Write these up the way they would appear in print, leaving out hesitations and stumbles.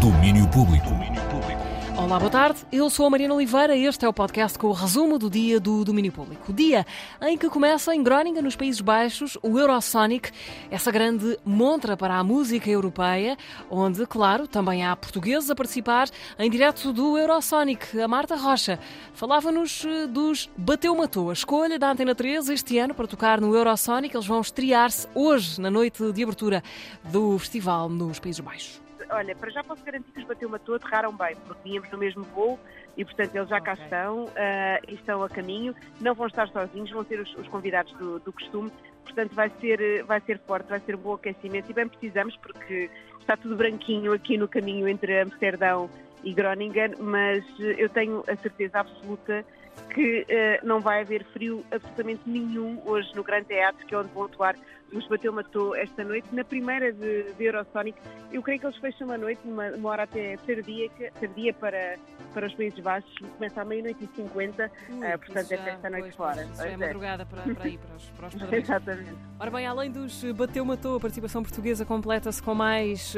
Domínio Público. Olá, boa tarde. Eu sou a Mariana Oliveira e este é o podcast com o resumo do dia do Domínio Público. O dia em que começa em Groningen, nos Países Baixos, o Eurosonic, essa grande montra para a música europeia, onde, claro, também há portugueses a participar em direto do Eurosonic. A Marta Rocha falava-nos dos Bateu-Matou, a escolha da Antena 3 este ano para tocar no Eurosonic. Eles vão estrear-se hoje, na noite de abertura do festival nos Países Baixos. Olha, para já posso garantir que os Bateu-Matou aterraram bem, porque vínhamos no mesmo voo e, portanto, eles já cá estão e estão a caminho. Não vão estar sozinhos, vão ter os convidados do costume. Portanto, vai ser forte, vai ser um bom aquecimento e bem precisamos, porque está tudo branquinho aqui no caminho entre Amsterdão e Groningen, mas eu tenho a certeza absoluta que não vai haver frio absolutamente nenhum hoje no Grande Teatro, que é onde vão atuar os Bateu-Matou esta noite, na primeira de Eurosonic. Eu creio que eles fecham a noite, uma hora até tardia para os Países Baixos, começa à meia-noite e 50, portanto é esta noite pois, fora. Pois, é madrugada para ir, para os padrões. Exatamente. Ora bem, além dos Bateu-Matou, a participação portuguesa completa-se com mais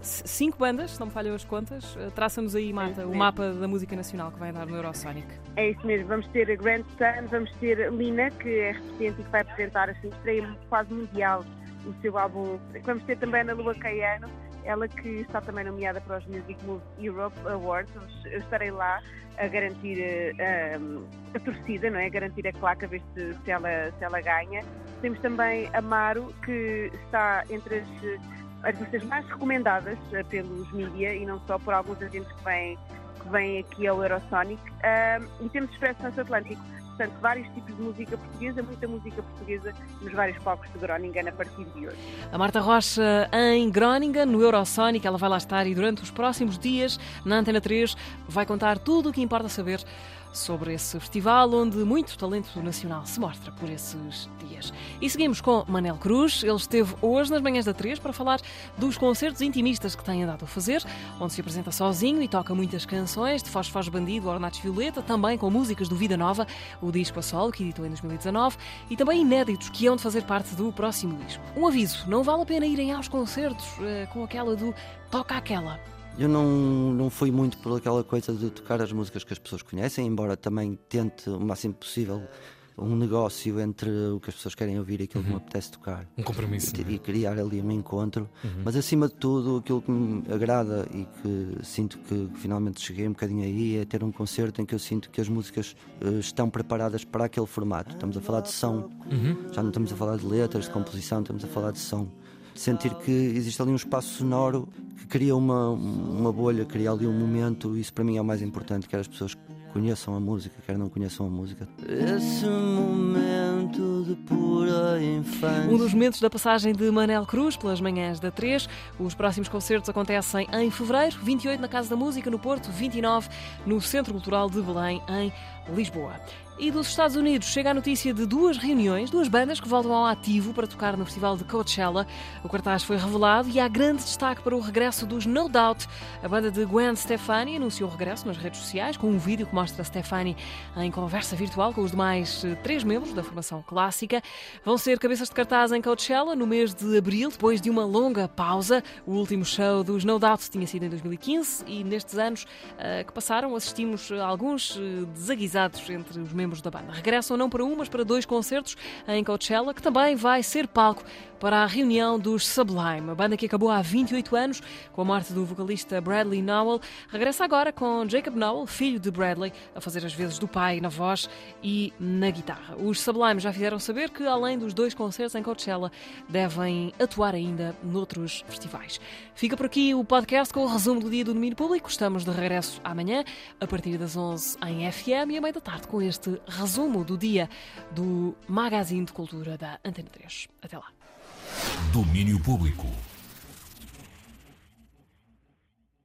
5 bandas, se não me falham as contas. Traça-nos aí, Marta, o mapa da música nacional que vai andar no Eurosonic. É isso mesmo, vamos ter Grand Sun, vamos ter Lina, que é recente e que vai apresentar assim, estreia quase mundial o seu álbum. Vamos ter também Ana Lua Caiano, ela que está também nomeada para os Music Movie Europe Awards. Eu estarei lá a garantir a torcida, não é? A garantir a claque, a ver se ela ganha. Temos também a Maru, que está entre as artistas mais recomendadas pelos mídia e não só, por alguns agentes que vêm aqui ao Eurosonic. E temos Expresso Transatlântico. Portanto, vários tipos de música portuguesa, muita música portuguesa nos vários palcos de Groningen a partir de hoje. A Marta Rocha em Groningen, no Eurosonic, ela vai lá estar e durante os próximos dias, na Antena 3, vai contar tudo o que importa saber sobre esse festival, onde muito talento nacional se mostra por esses dias. E seguimos com Manel Cruz. Ele esteve hoje nas Manhãs da 3 para falar dos concertos intimistas que tem andado a fazer, onde se apresenta sozinho e toca muitas canções de Foz Bandido, Ornatos Violeta, também com músicas do Vida Nova, o disco a solo, que editou em 2019, e também inéditos que hão de fazer parte do próximo disco. Um aviso, não vale a pena irem aos concertos com aquela do toca aquela. Eu não fui muito por aquela coisa de tocar as músicas que as pessoas conhecem, embora também tente o máximo possível um negócio entre o que as pessoas querem ouvir e aquilo que me apetece tocar. Um compromisso. E criar ali um encontro. Mas acima de tudo, aquilo que me agrada e que sinto que finalmente cheguei um bocadinho aí é ter um concerto em que eu sinto que as músicas estão preparadas para aquele formato. Estamos a falar de som, já não estamos a falar de letras, de composição, estamos a falar de som. Sentir que existe ali um espaço sonoro que cria uma bolha, cria ali um momento, isso para mim é o mais importante, quer as pessoas conheçam a música, quer não conheçam a música. Esse momento de pura infância. Um dos momentos da passagem de Manel Cruz pelas Manhãs da 3. Os próximos concertos acontecem em fevereiro, 28 na Casa da Música, no Porto, 29 no Centro Cultural de Belém, em Lisboa. E dos Estados Unidos chega a notícia de duas bandas que voltam ao ativo para tocar no festival de Coachella. O cartaz foi revelado e há grande destaque para o regresso dos No Doubt. A banda de Gwen Stefani anunciou o regresso nas redes sociais com um vídeo que mostra Stefani em conversa virtual com os demais 3 membros da formação clássica. Vão ser cabeças de cartaz em Coachella no mês de abril, depois de uma longa pausa. O último show dos No Doubt tinha sido em 2015 e nestes anos que passaram assistimos a alguns desaguisados entre os membros da banda. Regressam não para um, mas para 2 concertos em Coachella, que também vai ser palco para a reunião dos Sublime. A banda que acabou há 28 anos com a morte do vocalista Bradley Nowell regressa agora com Jacob Nowell, filho de Bradley, a fazer as vezes do pai na voz e na guitarra. Os Sublime já fizeram saber que, além dos 2 concertos em Coachella, devem atuar ainda noutros festivais. Fica por aqui o podcast com o resumo do dia do Domínio Público. Estamos de regresso amanhã, a partir das 11 em FM e à meia da tarde com este resumo do dia do Magazine de Cultura da Antena 3. Até lá. Domínio Público.